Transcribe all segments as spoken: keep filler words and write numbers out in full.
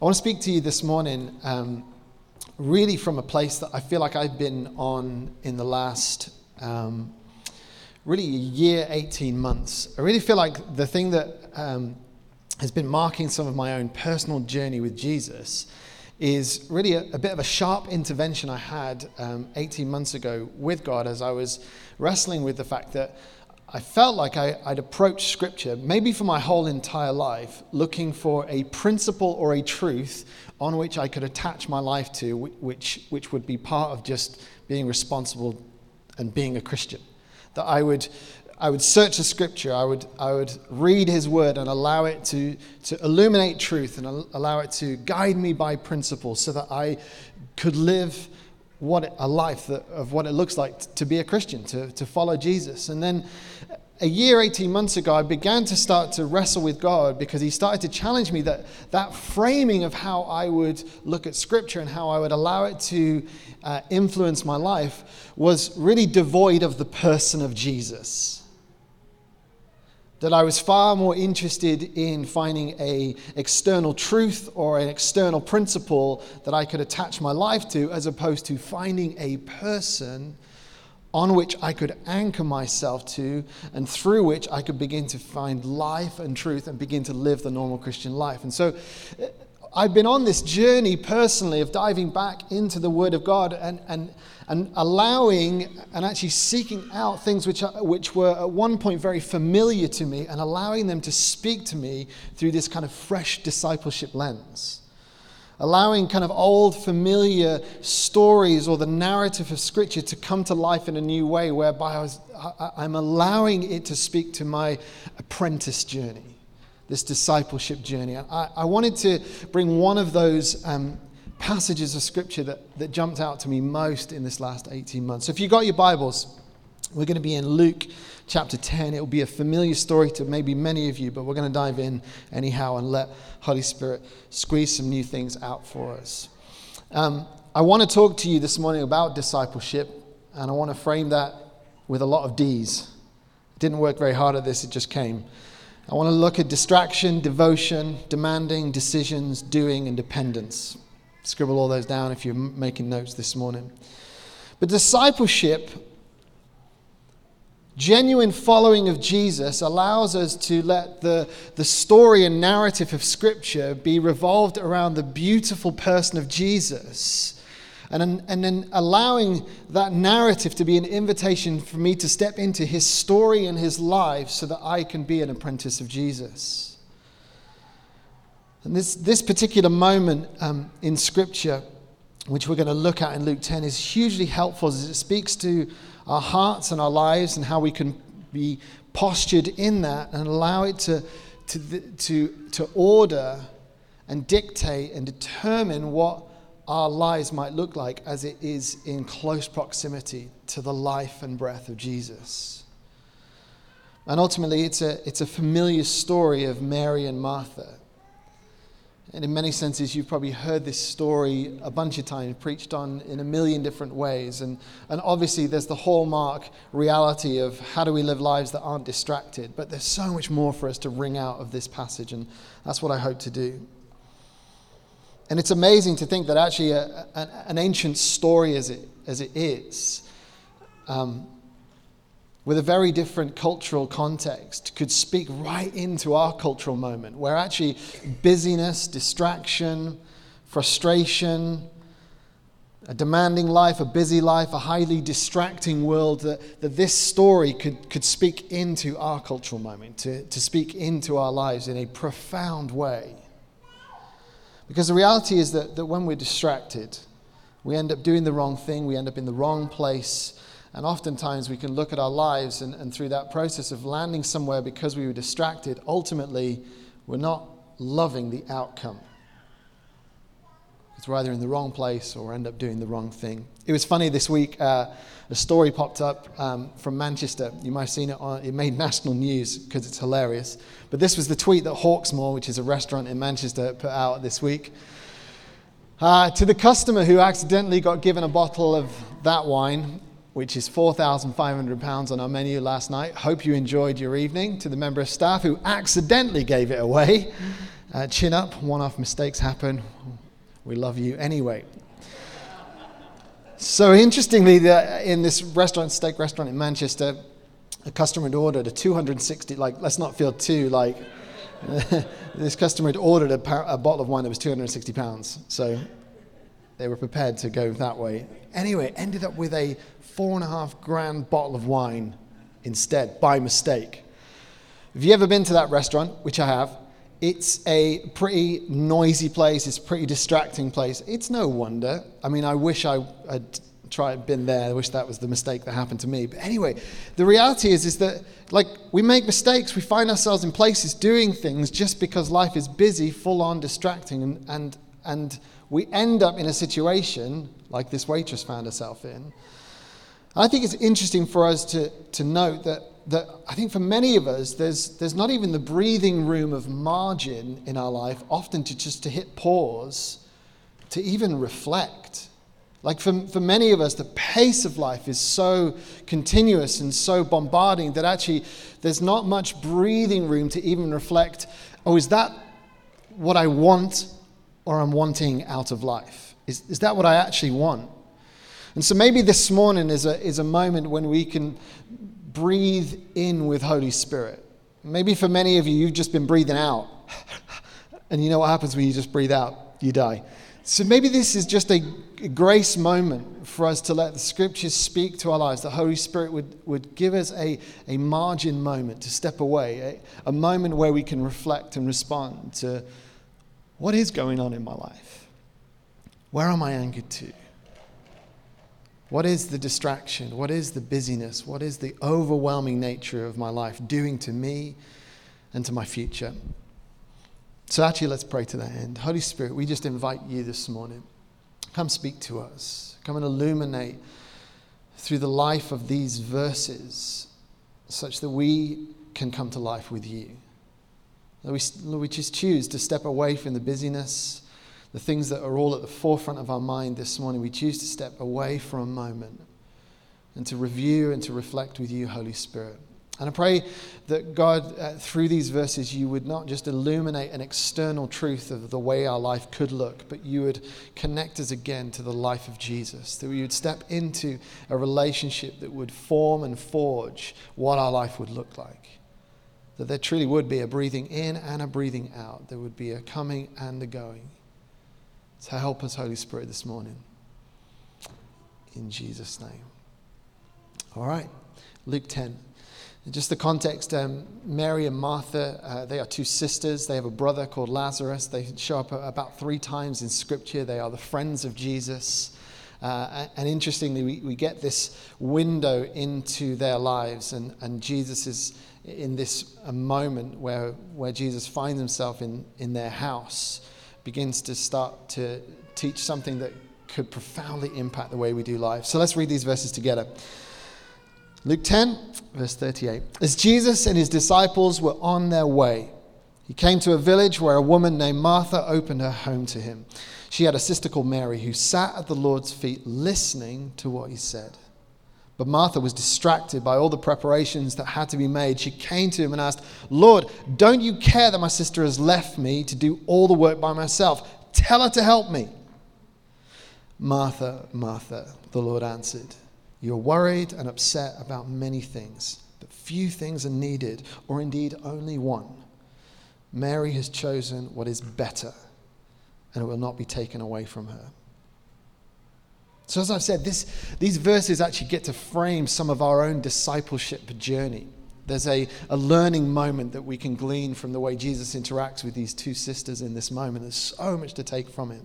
I want to speak to you this morning um, really from a place that I feel like I've been on in the last um, really a year, eighteen months. I really feel like the thing that um, has been marking some of my own personal journey with Jesus is really a, a bit of a sharp intervention I had um, eighteen months ago with God as I was wrestling with the fact that I felt like I, I'd approached Scripture, maybe for my whole entire life, looking for a principle or a truth on which I could attach my life to, which which would be part of just being responsible and being a Christian. That I would I would search the Scripture, I would I would read His Word and allow it to to illuminate truth and allow it to guide me by principle, so that I could live what a life that, of what it looks like to be a Christian, to, to follow Jesus. And then a year, eighteen months ago, I began to start to wrestle with God because He started to challenge me that that framing of how I would look at Scripture and how I would allow it to uh, influence my life was really devoid of the person of Jesus. That I was far more interested in finding a external truth or an external principle that I could attach my life to, as opposed to finding a person on which I could anchor myself to and through which I could begin to find life and truth and begin to live the normal Christian life. And so I've been on this journey personally of diving back into the Word of God and and and allowing and actually seeking out things which are, which were at one point very familiar to me, and allowing them to speak to me through this kind of fresh discipleship lens. Allowing kind of old familiar stories or the narrative of Scripture to come to life in a new way, whereby I was, I, I'm allowing it to speak to my apprentice journey. This discipleship journey. I, I wanted to bring one of those um, passages of Scripture that, that jumped out to me most in this last eighteen months. So if you got your Bibles, we're going to be in Luke chapter ten. It will be a familiar story to maybe many of you, but we're going to dive in anyhow and let Holy Spirit squeeze some new things out for us. Um, I want to talk to you this morning about discipleship, and I want to frame that with a lot of D's. Didn't work very hard at this, it just came. I want to look at distraction, devotion, demanding, decisions, doing, and dependence. Scribble all those down if you're making notes this morning. But discipleship, genuine following of Jesus, allows us to let the, the story and narrative of Scripture be revolved around the beautiful person of Jesus. And, and then allowing that narrative to be an invitation for me to step into His story and His life so that I can be an apprentice of Jesus. And this, this particular moment um, in Scripture, which we're going to look at in Luke ten, is hugely helpful as it speaks to our hearts and our lives and how we can be postured in that and allow it to, to, to, to order and dictate and determine what our lives might look like as it is in close proximity to the life and breath of Jesus. And ultimately, it's a it's a familiar story of Mary and Martha. And in many senses, you've probably heard this story a bunch of times, preached on in a million different ways. And, and obviously, there's the hallmark reality of how do we live lives that aren't distracted. But there's so much more for us to wring out of this passage, and that's what I hope to do. And it's amazing to think that actually a, a, an ancient story as it, as it is, um, with a very different cultural context, could speak right into our cultural moment, where actually busyness, distraction, frustration, a demanding life, a busy life, a highly distracting world, that, that this story could, could speak into our cultural moment, to, to speak into our lives in a profound way. Because the reality is that, that when we're distracted, we end up doing the wrong thing, we end up in the wrong place, and oftentimes we can look at our lives and, and through that process of landing somewhere because we were distracted, ultimately we're not loving the outcome. It's either in the wrong place or end up doing the wrong thing. It was funny this week, uh, a story popped up um, from Manchester. You might have seen it on, it made national news because it's hilarious. But this was the tweet that Hawksmoor, which is a restaurant in Manchester, put out this week. Uh, to the customer who accidentally got given a bottle of that wine, which is four thousand five hundred pounds on our menu last night, hope you enjoyed your evening. To the member of staff who accidentally gave it away, Uh, chin up, one-off mistakes happen. We love you anyway. So interestingly, the, in this restaurant, steak restaurant in Manchester, a customer had ordered a two hundred sixty, like, let's not feel too, like, this customer had ordered a, par- a bottle of wine that was two hundred sixty pounds. So they were prepared to go that way. Anyway, ended up with a four and a half grand bottle of wine instead, by mistake. Have you ever been to that restaurant? Which I have. It's a pretty noisy place. It's a pretty distracting place. It's no wonder. I mean, I wish I had tried, been there. I wish that was the mistake that happened to me. But anyway, the reality is, is that, like, we make mistakes. We find ourselves in places doing things just because life is busy, full on distracting. And, and, and we end up in a situation like this waitress found herself in. I think it's interesting for us to, to note that that I think for many of us, there's there's not even the breathing room of margin in our life, often to just to hit pause, to even reflect. Like for, for many of us, the pace of life is so continuous and so bombarding that actually there's not much breathing room to even reflect, oh, is that what I want or I'm wanting out of life? Is is that what I actually want? And so maybe this morning is a is a moment when we can breathe in with Holy Spirit. Maybe for many of you, you've just been breathing out. And you know what happens when you just breathe out? You die. So maybe this is just a grace moment for us to let the scriptures speak to our lives. The Holy Spirit would, would give us a, a margin moment to step away, a, a moment where we can reflect and respond to what is going on in my life? Where am I anchored to? What is the distraction? What is the busyness? What is the overwhelming nature of my life doing to me and to my future? So actually, let's pray to that end. Holy Spirit, we just invite you this morning. Come speak to us. Come and illuminate through the life of these verses such that we can come to life with you. Lord, we, we just choose to step away from the busyness, the things that are all at the forefront of our mind this morning. We choose to step away for a moment and to review and to reflect with you, Holy Spirit. And I pray that God, uh, through these verses, you would not just illuminate an external truth of the way our life could look, but you would connect us again to the life of Jesus, that we would step into a relationship that would form and forge what our life would look like, that there truly would be a breathing in and a breathing out. There would be a coming and a going. So help us, Holy Spirit, this morning. In Jesus' name. All right, Luke ten. Just the context, um, Mary and Martha, uh, they are two sisters. They have a brother called Lazarus. They show up about three times in Scripture. They are the friends of Jesus. Uh, and interestingly, we, we get this window into their lives. And, and Jesus is in this a moment where, where Jesus finds himself in, in their house, begins to start to teach something that could profoundly impact the way we do life. So let's read these verses together. Luke ten, verse thirty-eight. As Jesus and his disciples were on their way, he came to a village where a woman named Martha opened her home to him. She had a sister called Mary who sat at the Lord's feet listening to what he said. But Martha was distracted by all the preparations that had to be made. She came to him and asked, Lord, don't you care that my sister has left me to do all the work by myself? Tell her to help me. Martha, Martha, the Lord answered, you're worried and upset about many things, but few things are needed, or indeed only one. Mary has chosen what is better, and it will not be taken away from her. So as I've said, this, these verses actually get to frame some of our own discipleship journey. There's a, a learning moment that we can glean from the way Jesus interacts with these two sisters in this moment. There's so much to take from it.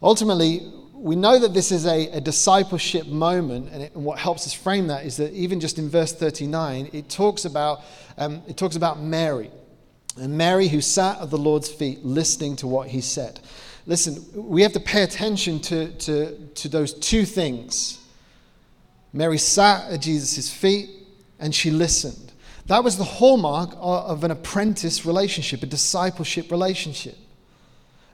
Ultimately, we know that this is a, a discipleship moment, and, it, and what helps us frame that is that even just in verse thirty-nine, it talks about um, it talks about Mary. And Mary who sat at the Lord's feet listening to what he said. Listen, we have to pay attention to, to, to those two things. Mary sat at Jesus' feet and she listened. That was the hallmark of an apprentice relationship, a discipleship relationship.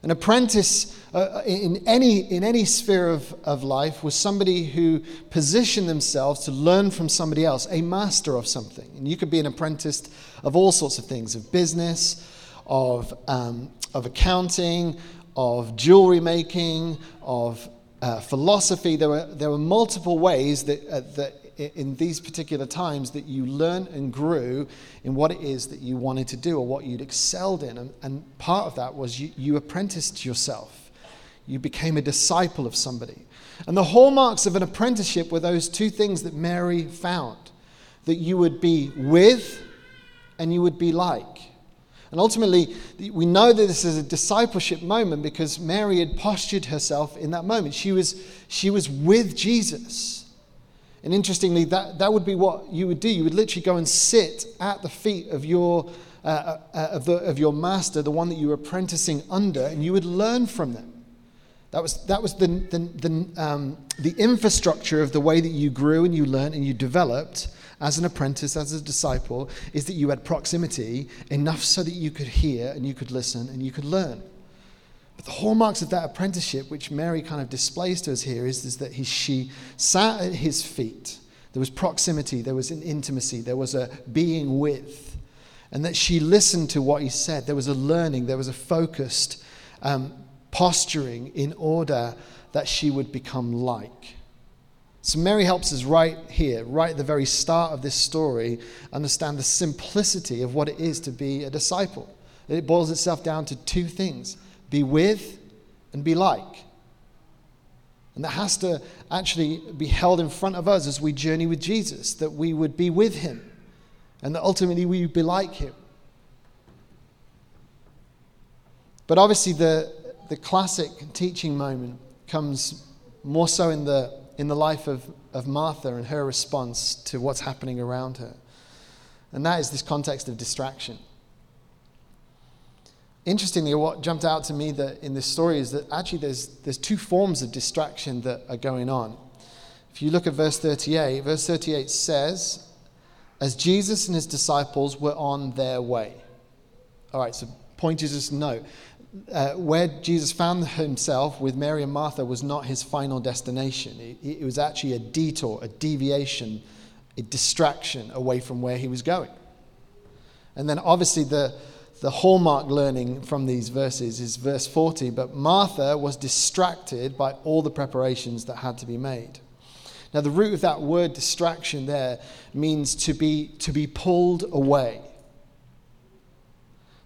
An apprentice uh, in any in any sphere of, of life was somebody who positioned themselves to learn from somebody else, a master of something. And you could be an apprentice of all sorts of things, of business, of um, of accounting, of jewelry making, of uh, philosophy. There were there were multiple ways that uh, that in these particular times that you learn and grew in what it is that you wanted to do or what you'd excelled in. And, and part of that was you, you apprenticed yourself. You became a disciple of somebody. And the hallmarks of an apprenticeship were those two things that Mary found, that you would be with and you would be like. And ultimately, we know that this is a discipleship moment because Mary had postured herself in that moment. She was, she was with Jesus. And interestingly, that, that would be what you would do. You would literally go and sit at the feet of your uh, uh, of, the, of your master, the one that you were apprenticing under, and you would learn from them. That was that was the the the, um, the infrastructure of the way that you grew and you learned and you developed as an apprentice, as a disciple, is that you had proximity enough so that you could hear and you could listen and you could learn. But the hallmarks of that apprenticeship, which Mary kind of displays to us here, is, is that he, she sat at his feet. There was proximity, there was an intimacy, there was a being with, and that she listened to what he said. There was a learning, there was a focused um, posturing in order that she would become like. So Mary helps us right here, right at the very start of this story, understand the simplicity of what it is to be a disciple. It boils itself down to two things: be with and be like. And that has to actually be held in front of us as we journey with Jesus, that we would be with him and that ultimately we would be like him. But obviously the the classic teaching moment comes more so in the in the life of, of Martha and her response to what's happening around her. And that is this context of distraction. Interestingly, what jumped out to me that in this story is that actually there's there's two forms of distraction that are going on. If you look at verse thirty-eight, verse thirty-eight says, as Jesus and his disciples were on their way. All right, so point is just no. Uh, where Jesus found himself with Mary and Martha was not his final destination. It, it was actually a detour, a deviation, a distraction away from where he was going. And then obviously the The hallmark learning from these verses is verse forty, but Martha was distracted by all the preparations that had to be made. Now, the root of that word distraction there means to be to be pulled away.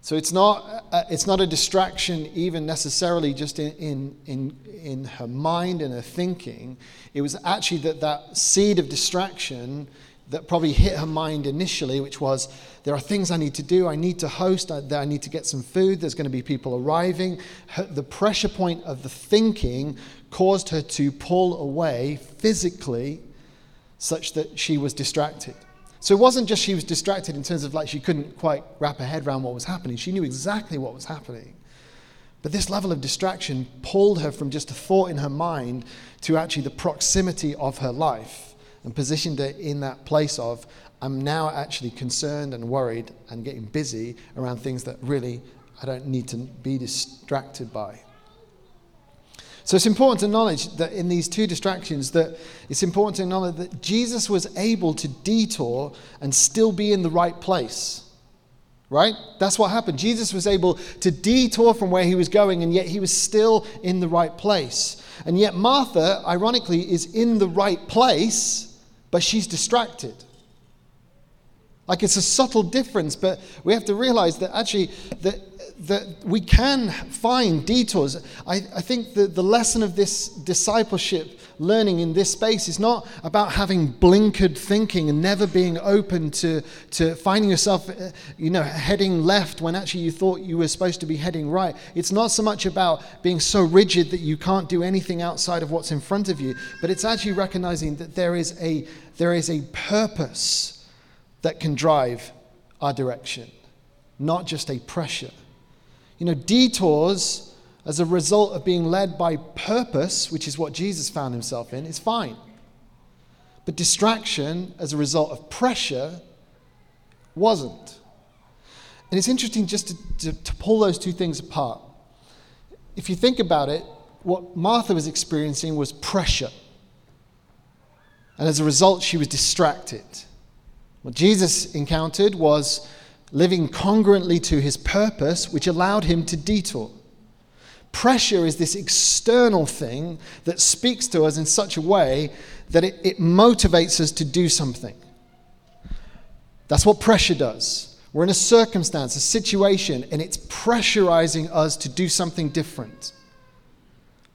So it's not a, it's not a distraction even necessarily just in in in, in her mind and her thinking. It was actually that that seed of distraction that probably hit her mind initially, which was, there are things I need to do, I need to host, I, I need to get some food, there's going to be people arriving. Her, the pressure point of the thinking caused her to pull away physically such that she was distracted. So it wasn't just she was distracted in terms of like she couldn't quite wrap her head around what was happening. She knew exactly what was happening. But this level of distraction pulled her from just a thought in her mind to actually the proximity of her life, and positioned her in that place of, I'm now actually concerned and worried and getting busy around things that really I don't need to be distracted by. So it's important to acknowledge that in these two distractions, that it's important to acknowledge that Jesus was able to detour and still be in the right place, right? That's what happened. Jesus was able to detour from where he was going, and yet he was still in the right place. And yet Martha, ironically, is in the right place, but she's distracted. Like, it's a subtle difference, but we have to realize that actually that, that we can find detours. I, I think that the lesson of this discipleship learning in this space is not about having blinkered thinking and never being open to, to finding yourself, you know, heading left when actually you thought you were supposed to be heading right. It's not so much about being so rigid that you can't do anything outside of what's in front of you, but it's actually recognizing that there is a there is a purpose that can drive our direction, not just a pressure. You know, detours as a result of being led by purpose, which is what Jesus found himself in, is fine. But distraction as a result of pressure wasn't. And it's interesting just to, to, to pull those two things apart. If you think about it, what Martha was experiencing was pressure. And as a result, she was distracted. What Jesus encountered was living congruently to his purpose, which allowed him to detour. Pressure is this external thing that speaks to us in such a way that it, it motivates us to do something. That's what pressure does. We're in a circumstance, a situation, and it's pressurizing us to do something different.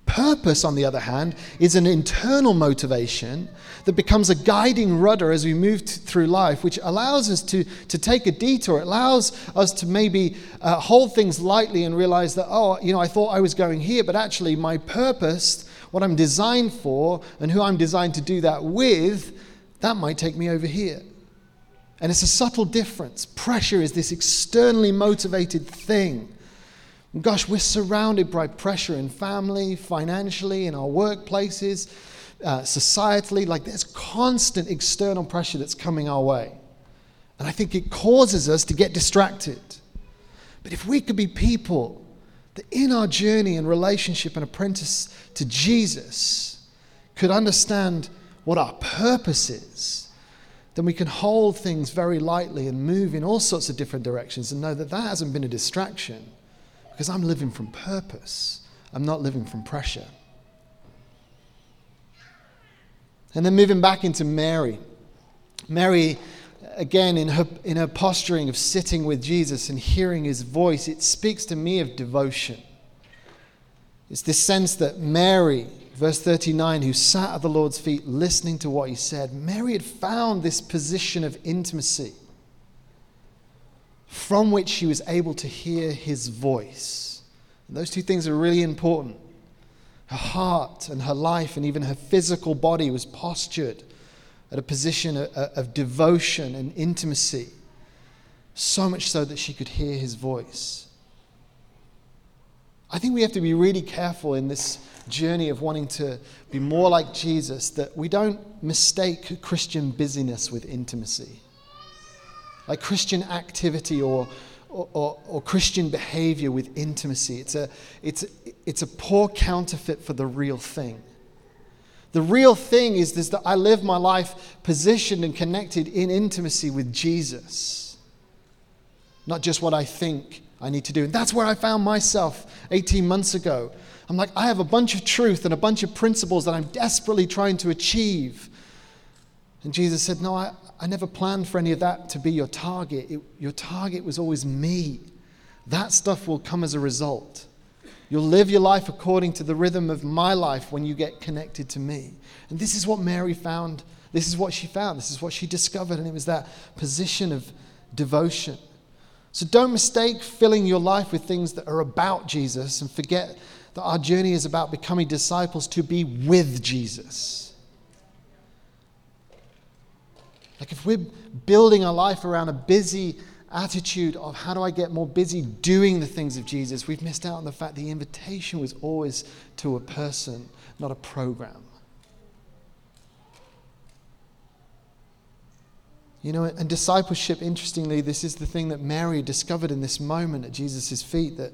Purpose, on the other hand, is an internal motivation that becomes a guiding rudder as we move t- through life, which allows us to, to take a detour. It allows us to maybe uh, hold things lightly and realize that, oh, you know, I thought I was going here, but actually my purpose, what I'm designed for, and who I'm designed to do that with, that might take me over here. And it's a subtle difference. Pressure is this externally motivated thing. Gosh, we're surrounded by pressure in family, financially, in our workplaces, uh, societally. Like, there's constant external pressure that's coming our way. And I think it causes us to get distracted. But if we could be people that in our journey and relationship and apprentice to Jesus could understand what our purpose is, then we can hold things very lightly and move in all sorts of different directions and know that that hasn't been a distraction. Because I'm living from purpose. I'm not living from pressure. And then moving back into Mary. Mary, again, in her in her posturing of sitting with Jesus and hearing his voice, it speaks to me of devotion. It's this sense that Mary, verse thirty-nine, who sat at the Lord's feet listening to what he said, Mary had found this position of intimacy, from which she was able to hear his voice. And those two things are really important. Her heart and her life and even her physical body was postured at a position of, of devotion and intimacy, so much so that she could hear his voice. I think we have to be really careful in this journey of wanting to be more like Jesus, that we don't mistake Christian busyness with intimacy. Like Christian activity or, or, or, or Christian behavior with intimacy. It's a, it's, it's a poor counterfeit for the real thing. The real thing is this, that I live my life positioned and connected in intimacy with Jesus. Not just what I think I need to do. And that's where I found myself eighteen months ago. I'm like, I have a bunch of truth and a bunch of principles that I'm desperately trying to achieve. And Jesus said, no, I, I never planned for any of that to be your target. It, your target was always me. That stuff will come as a result. You'll live your life according to the rhythm of my life when you get connected to me. And this is what Mary found. This is what she found. This is what she discovered. And it was that position of devotion. So don't mistake filling your life with things that are about Jesus and forget that our journey is about becoming disciples to be with Jesus. Like if we're building our life around a busy attitude of how do I get more busy doing the things of Jesus, we've missed out on the fact the invitation was always to a person, not a program. You know, and discipleship, interestingly, this is the thing that Mary discovered in this moment at Jesus' feet, that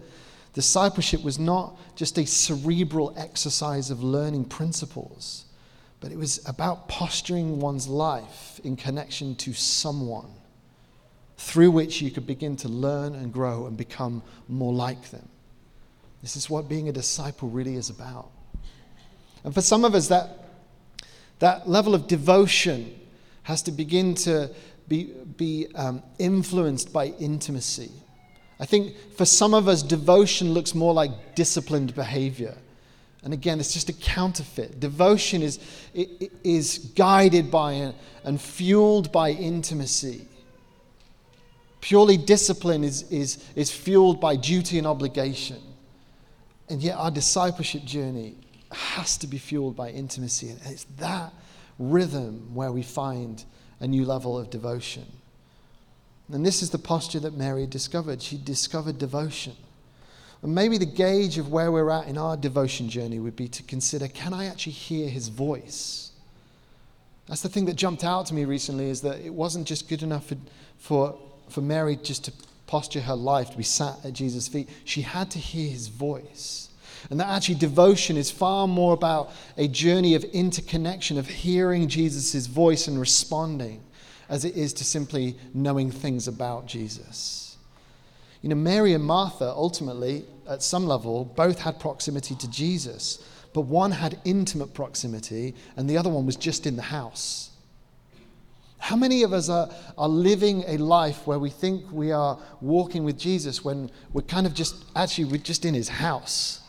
discipleship was not just a cerebral exercise of learning principles, but it was about posturing one's life in connection to someone through which you could begin to learn and grow and become more like them. This is what being a disciple really is about. And for some of us, that that level of devotion has to begin to be, be um, influenced by intimacy. I think for some of us, devotion looks more like disciplined behavior. And again, it's just a counterfeit. Devotion is, is guided by and fueled by intimacy. Purely discipline is, is, is fueled by duty and obligation. And yet our discipleship journey has to be fueled by intimacy. And it's that rhythm where we find a new level of devotion. And this is the posture that Mary discovered. She discovered devotion. And maybe the gauge of where we're at in our devotion journey would be to consider, can I actually hear his voice? That's the thing that jumped out to me recently, is that it wasn't just good enough for, for, for Mary just to posture her life, to be sat at Jesus' feet. She had to hear his voice. And that actually devotion is far more about a journey of interconnection, of hearing Jesus' voice and responding, as it is to simply knowing things about Jesus. You know, Mary and Martha ultimately, at some level, both had proximity to Jesus, but one had intimate proximity and the other one was just in the house. How many of us are, are living a life where we think we are walking with Jesus when we're kind of just, actually, we're just in his house?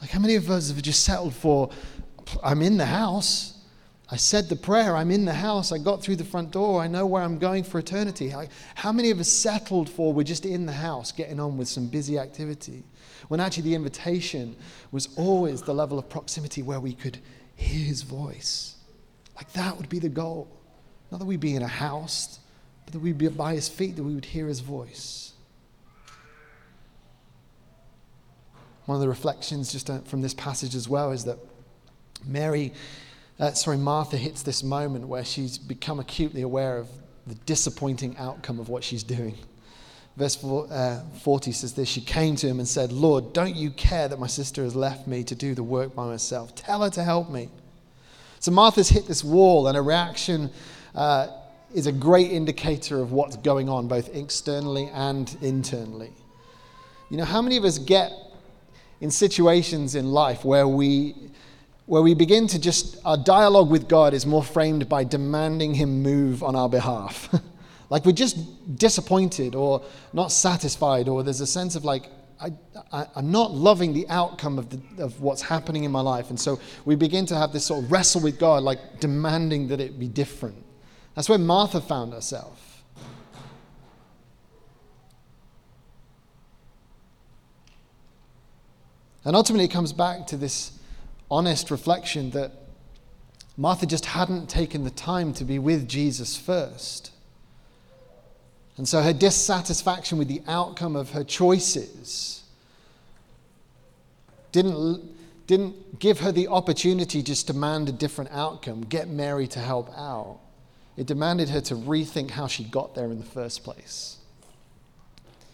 Like, how many of us have just settled for, I'm in the house. I said the prayer, I'm in the house. I got through the front door. I know where I'm going for eternity. How, how many of us settled for, we're just in the house, getting on with some busy activity? When actually the invitation was always the level of proximity where we could hear his voice. Like, that would be the goal. Not that we'd be in a house, but that we'd be by his feet, that we would hear his voice. One of the reflections just from this passage as well is that Mary, uh, sorry, Martha hits this moment where she's become acutely aware of the disappointing outcome of what she's doing. Verse forty says this, she came to him and said, Lord, don't you care that my sister has left me to do the work by myself? Tell her to help me. So Martha's hit this wall, and her reaction uh, is a great indicator of what's going on, both externally and internally. You know, how many of us get in situations in life where we where we begin to just, our dialogue with God is more framed by demanding him move on our behalf? Like, we're just disappointed or not satisfied, or there's a sense of like, I, I, I'm not loving the outcome of, the, of what's happening in my life. And so we begin to have this sort of wrestle with God, like demanding that it be different. That's where Martha found herself. And ultimately it comes back to this honest reflection that Martha just hadn't taken the time to be with Jesus first. And so her dissatisfaction with the outcome of her choices didn't, didn't give her the opportunity just to demand a different outcome, get Mary to help out. It demanded her to rethink how she got there in the first place.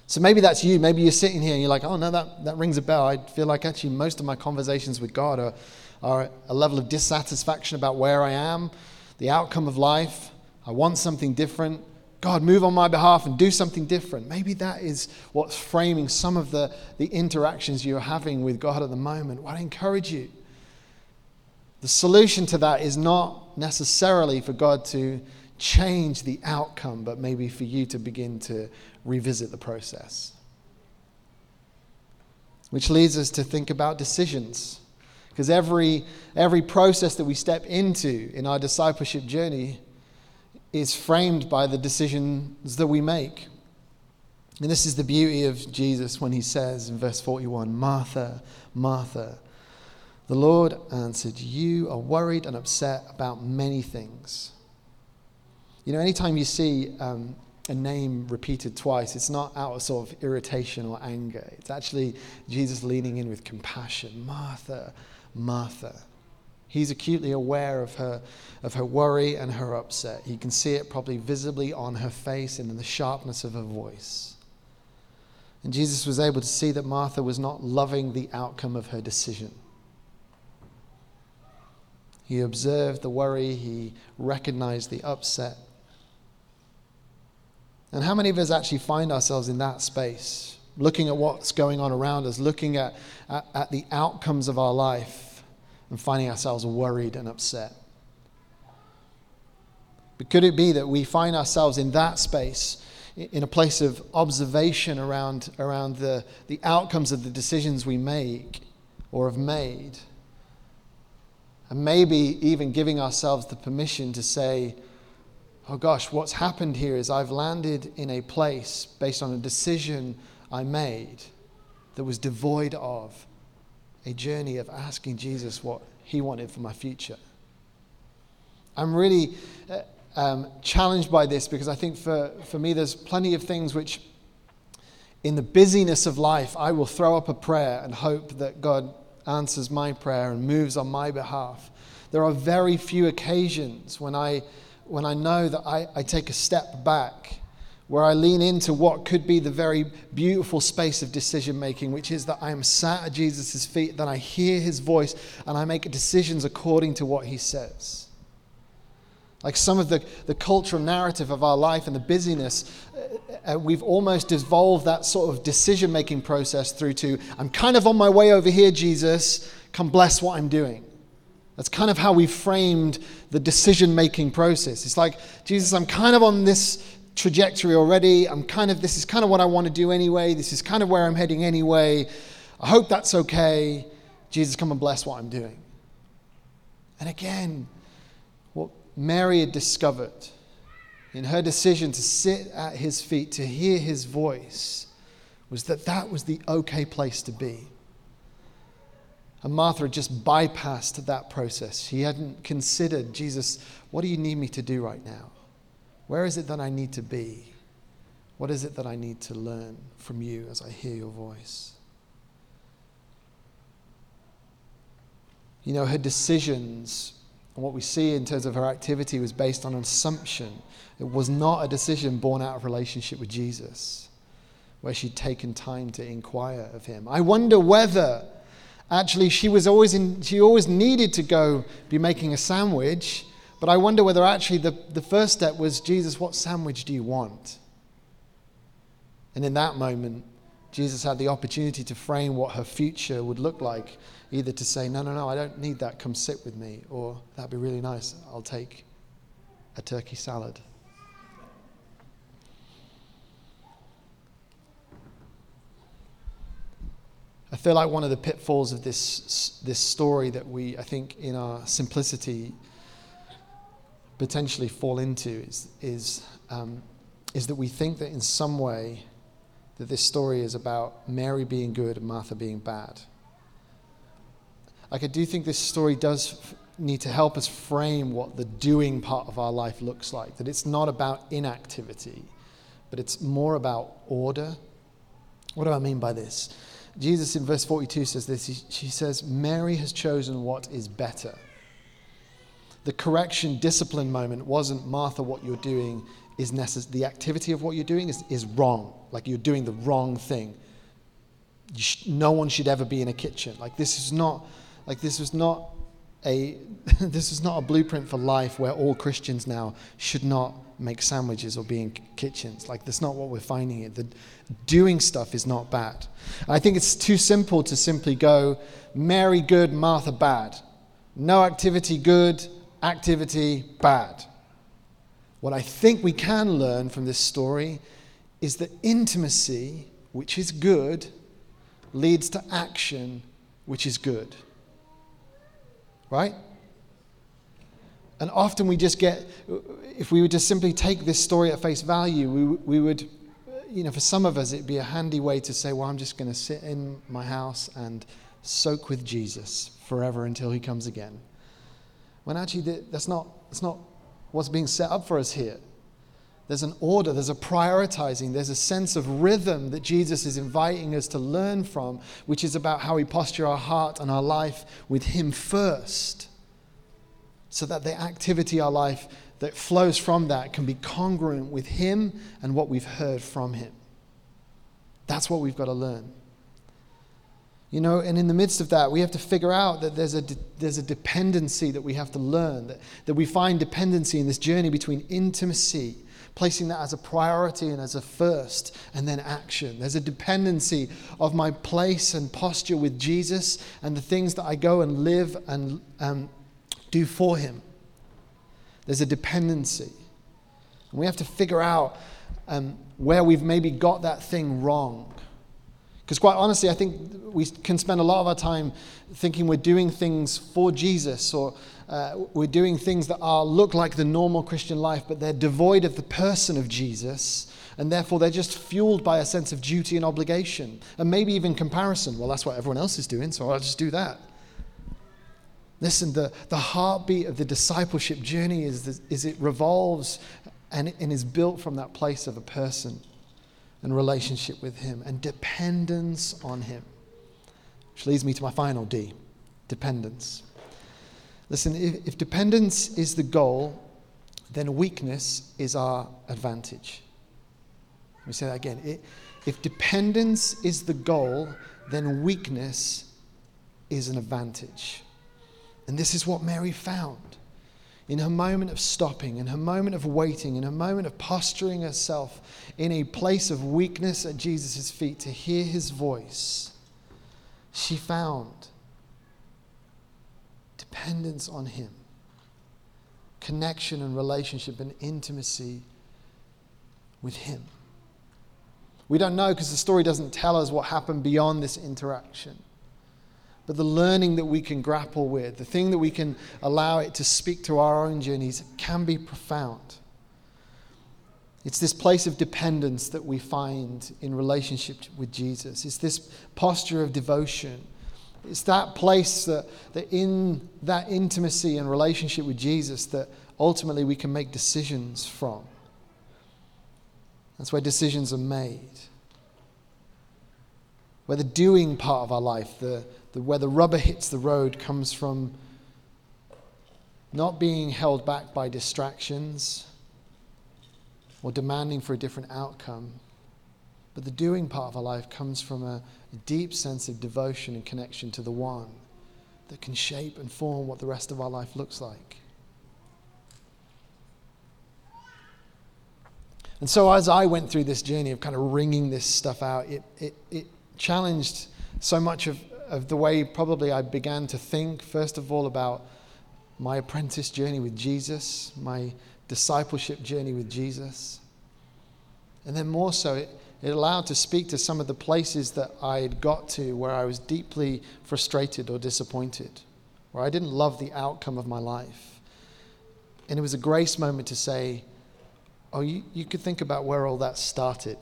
So maybe that's you. Maybe you're sitting here and you're like, oh no, that, that rings a bell. I feel like actually most of my conversations with God are, are a level of dissatisfaction about where I am, the outcome of life. I want something different. God, move on my behalf and do something different. Maybe that is what's framing some of the, the interactions you're having with God at the moment. Well, I encourage you. The solution to that is not necessarily for God to change the outcome, but maybe for you to begin to revisit the process. Which leads us to think about decisions. Because every, every process that we step into in our discipleship journey is framed by the decisions that we make. And this is the beauty of Jesus when he says in verse forty-one, Martha, Martha, the Lord answered, you are worried and upset about many things. You know, anytime you see um, a name repeated twice, it's not out of sort of irritation or anger. It's actually Jesus leaning in with compassion. Martha, Martha. He's acutely aware of her of her worry and her upset. He can see it probably visibly on her face and in the sharpness of her voice. And Jesus was able to see that Martha was not loving the outcome of her decision. He observed the worry. He recognized the upset. And how many of us actually find ourselves in that space, looking at what's going on around us, looking at, at, at the outcomes of our life, and finding ourselves worried and upset? But could it be that we find ourselves in that space, in a place of observation around, around the, the outcomes of the decisions we make or have made, and maybe even giving ourselves the permission to say, oh gosh, what's happened here is I've landed in a place based on a decision I made that was devoid of a journey of asking Jesus what he wanted for my future. I'm really uh, um, challenged by this, because I think for, for me there's plenty of things which in the busyness of life I will throw up a prayer and hope that God answers my prayer and moves on my behalf. There are very few occasions when I when I know that I, I take a step back, where I lean into what could be the very beautiful space of decision-making, which is that I am sat at Jesus' feet, that I hear his voice, and I make decisions according to what he says. Like some of the, the cultural narrative of our life and the busyness, uh, uh, we've almost evolved that sort of decision-making process through to, I'm kind of on my way over here, Jesus, come bless what I'm doing. That's kind of how we've framed the decision-making process. It's like, Jesus, I'm kind of on this trajectory already. I'm kind of, this is kind of what I want to do anyway. This is kind of where I'm heading anyway. I hope that's okay. Jesus, come and bless what I'm doing. And again, Mary had discovered in her decision to sit at his feet, to hear his voice, was that that was the okay place to be. And Martha had just bypassed that process. She hadn't considered, Jesus, what do you need me to do right now? Where is it that I need to be? What is it that I need to learn from you as I hear your voice? You know, her decisions, and what we see in terms of her activity, was based on assumption. It was not a decision born out of relationship with Jesus, where she'd taken time to inquire of him. I wonder whether actually she was always in, she always needed to go be making a sandwich, but I wonder whether actually the, the first step was, Jesus, what sandwich do you want? And in that moment, Jesus had the opportunity to frame what her future would look like, either to say, no, no, no, I don't need that, come sit with me, or that'd be really nice, I'll take a turkey salad. I feel like one of the pitfalls of this this story that we, I think, in our simplicity, potentially fall into is is um, is that we think that in some way that this story is about Mary being good and Martha being bad. Like, I do think this story does f- need to help us frame what the doing part of our life looks like. That it's not about inactivity, but it's more about order. What do I mean by this? Jesus in verse forty-two says this. He, she says, Mary has chosen what is better. The correction, discipline moment wasn't, Martha, what you're doing is necessary. The activity of what you're doing is, is wrong. Like, you're doing the wrong thing. You sh- no one should ever be in a kitchen. Like, this is not, like this was not a, this is not a blueprint for life where all Christians now should not make sandwiches or be in k- kitchens. Like, that's not what we're finding here. The doing stuff is not bad. And I think it's too simple to simply go, Mary good, Martha bad. No activity good, activity bad. What I think we can learn from this story is that intimacy, which is good, leads to action, which is good. Right? And often we just get, if we would just simply take this story at face value, we we would, you know, for some of us, it'd be a handy way to say, well, I'm just going to sit in my house and soak with Jesus forever until he comes again. When actually that's not that's not what's being set up for us here. There's an order, there's a prioritizing, there's a sense of rhythm that Jesus is inviting us to learn from, which is about how we posture our heart and our life with him first, so that the activity, our life that flows from that, can be congruent with him and what we've heard from him. That's what we've got to learn. You know, and in the midst of that, we have to figure out that there's a de- there's a dependency that we have to learn, that, that we find dependency in this journey between intimacy, placing that as a priority and as a first, and then action. There's a dependency of my place and posture with Jesus and the things that I go and live and um, do for him. There's a dependency. And we have to figure out um, where we've maybe got that thing wrong. Because quite honestly, I think we can spend a lot of our time thinking we're doing things for Jesus, or uh, we're doing things that are look like the normal Christian life, but they're devoid of the person of Jesus, and therefore they're just fueled by a sense of duty and obligation, and maybe even comparison. Well, that's what everyone else is doing, so I'll just do that. Listen, the, the heartbeat of the discipleship journey is, the, is it revolves and, and is built from that place of a person and relationship with him, and dependence on him. Which leads me to my final D, dependence. Listen, if, if dependence is the goal, then weakness is our advantage. Let me say that again. It, if dependence is the goal, then weakness is an advantage. And this is what Mary found. in her moment of stopping, in her moment of waiting, in her moment of posturing herself in a place of weakness at Jesus' feet to hear his voice, she found dependence on him, connection and relationship and intimacy with him. We don't know because the story doesn't tell us what happened beyond this interaction. But the learning that we can grapple with, the thing that we can allow it to speak to our own journeys, can be profound. It's this place of dependence that we find in relationship with Jesus. It's this posture of devotion. It's that place that, that in that intimacy and relationship with Jesus that ultimately we can make decisions from. That's where decisions are made. Where the doing part of our life, the, the where the rubber hits the road, comes from not being held back by distractions or demanding for a different outcome. But the doing part of our life comes from a deep sense of devotion and connection to the one that can shape and form what the rest of our life looks like. And so as I went through this journey of kind of wringing this stuff out, it it, it challenged so much of, of the way probably I began to think, first of all, about my apprentice journey with Jesus, my discipleship journey with Jesus. And then more so, it, it allowed to speak to some of the places that I had got to where I was deeply frustrated or disappointed, where I didn't love the outcome of my life. And it was a grace moment to say, oh, you, you could think about where all that started.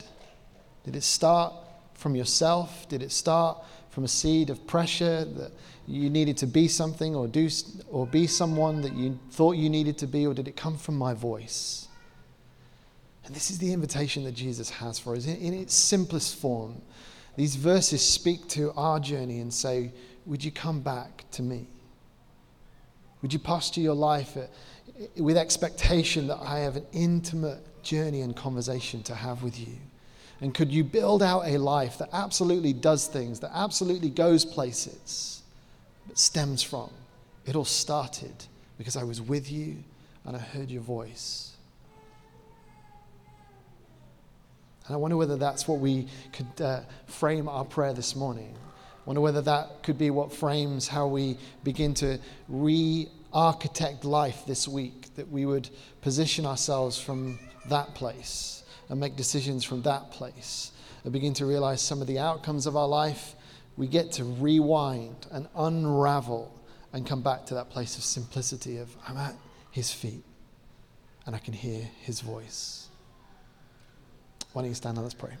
Did it start from yourself? Did it start from a seed of pressure that you needed to be something or do or be someone that you thought you needed to be, or did it come from my voice? And this is the invitation that Jesus has for us in, in its simplest form. These verses speak to our journey and say, would you come back to me? Would you posture your life at, with expectation that I have an intimate journey and conversation to have with you? And could you build out a life that absolutely does things, that absolutely goes places, but stems from, it all started because I was with you and I heard your voice. And I wonder whether that's what we could uh, frame our prayer this morning. I wonder whether that could be what frames how we begin to re- architect life this week, that we would position ourselves from that place and make decisions from that place and begin to realize some of the outcomes of our life. We get to rewind and unravel and come back to that place of simplicity of I'm at his feet and I can hear his voice. Why don't you stand and let's pray.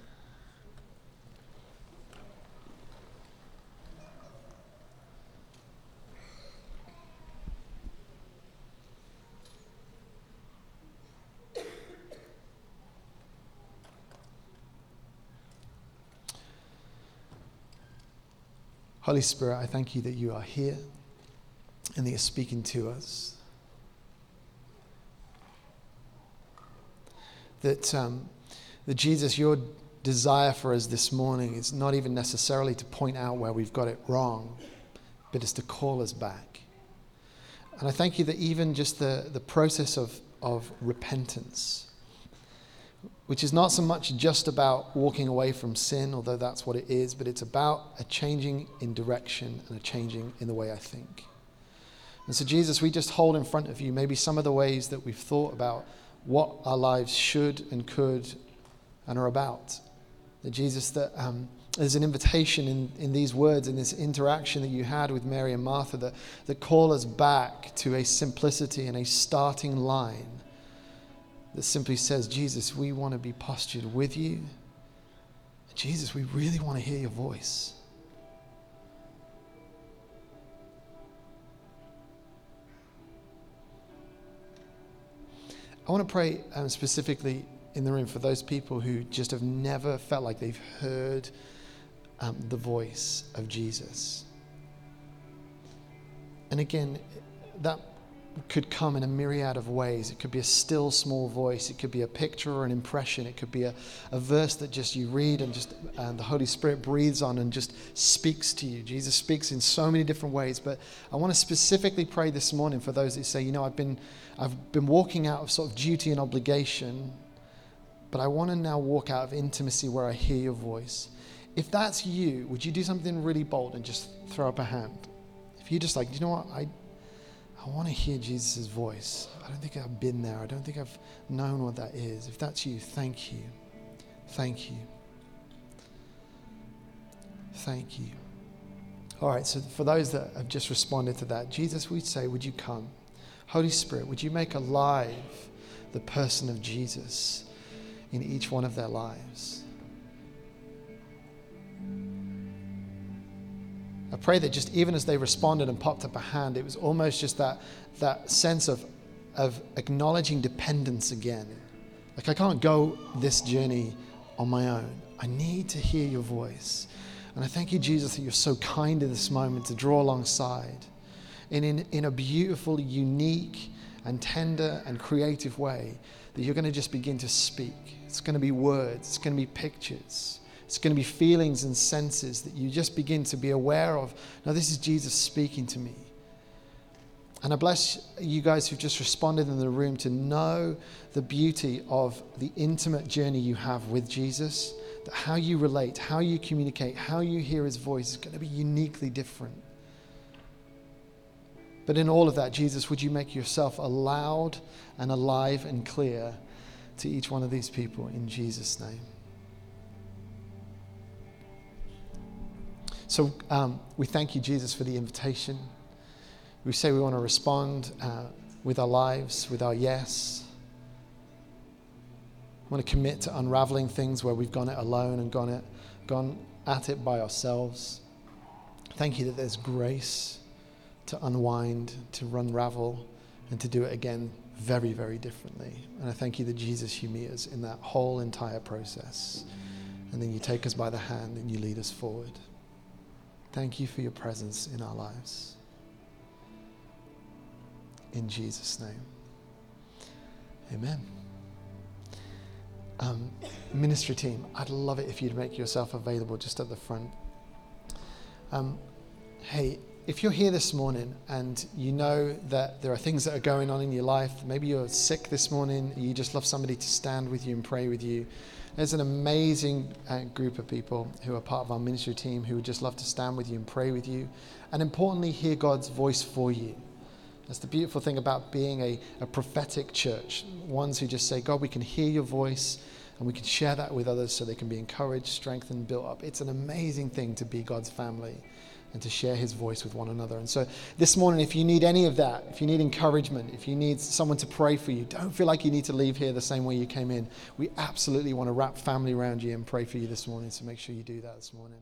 Holy Spirit, I thank you that you are here and that you're speaking to us. That, um, that Jesus, your desire for us this morning is not even necessarily to point out where we've got it wrong, but it's to call us back. And I thank you that even just the, the process of, of repentance, which is not so much just about walking away from sin, although that's what it is, but it's about a changing in direction and a changing in the way I think. And so, Jesus, we just hold in front of you maybe some of the ways that we've thought about what our lives should and could and are about. That, Jesus, that um, there's an invitation in, in these words, in this interaction that you had with Mary and Martha that, that call us back to a simplicity and a starting line that simply says, Jesus, we want to be postured with you. Jesus, we really want to hear your voice. I want to pray um, specifically in the room for those people who just have never felt like they've heard um, the voice of Jesus. And again, that could come in a myriad of ways. It could be a still small voice. It could be a picture or an impression. It could be a, a verse that just you read and just and the Holy Spirit breathes on and just speaks to you. Jesus speaks in so many different ways. But I want to specifically pray this morning for those that say, you know, I've been I've been walking out of sort of duty and obligation, but I want to now walk out of intimacy where I hear your voice. If that's you, would you do something really bold and just throw up a hand? If you're just like, you know what, I I want to hear Jesus' voice. I don't think I've been there. I don't think I've known what that is. If that's you, thank you. Thank you. Thank you. All right, so for those that have just responded to that, Jesus, we say, would you come? Holy Spirit, would you make alive the person of Jesus in each one of their lives? I pray that just even as they responded and popped up a hand, it was almost just that that sense of of acknowledging dependence again. Like, I can't go this journey on my own. I need to hear your voice. And I thank you, Jesus, that you're so kind in this moment to draw alongside. And in, in a beautiful, unique, and tender and creative way, that you're going to just begin to speak. It's going to be words. It's going to be pictures. It's going to be feelings and senses that you just begin to be aware of. Now, this is Jesus speaking to me. And I bless you guys who've just responded in the room to know the beauty of the intimate journey you have with Jesus, that how you relate, how you communicate, how you hear his voice is going to be uniquely different. But in all of that, Jesus, would you make yourself loud and alive and clear to each one of these people in Jesus' name? So um, we thank you, Jesus, for the invitation. We say we want to respond uh, with our lives, with our yes. We want to commit to unraveling things where we've gone it alone and gone it, gone at it by ourselves. Thank you that there's grace to unwind, to unravel, and to do it again very, very differently. And I thank you that, Jesus, you meet us in that whole entire process. And then you take us by the hand and you lead us forward. Thank you for your presence in our lives. In Jesus' name. Amen. Um, ministry team, I'd love it if you'd make yourself available just at the front. Um, hey, if you're here this morning and you know that there are things that are going on in your life, maybe you're sick this morning, you just love somebody to stand with you and pray with you, there's an amazing uh, group of people who are part of our ministry team who would just love to stand with you and pray with you, and importantly, hear God's voice for you. That's the beautiful thing about being a, a prophetic church, ones who just say, God, we can hear your voice, and we can share that with others so they can be encouraged, strengthened, built up. It's an amazing thing to be God's family and to share his voice with one another. And so this morning, if you need any of that, if you need encouragement, if you need someone to pray for you, don't feel like you need to leave here the same way you came in. We absolutely want to wrap family around you and pray for you this morning, so make sure you do that this morning.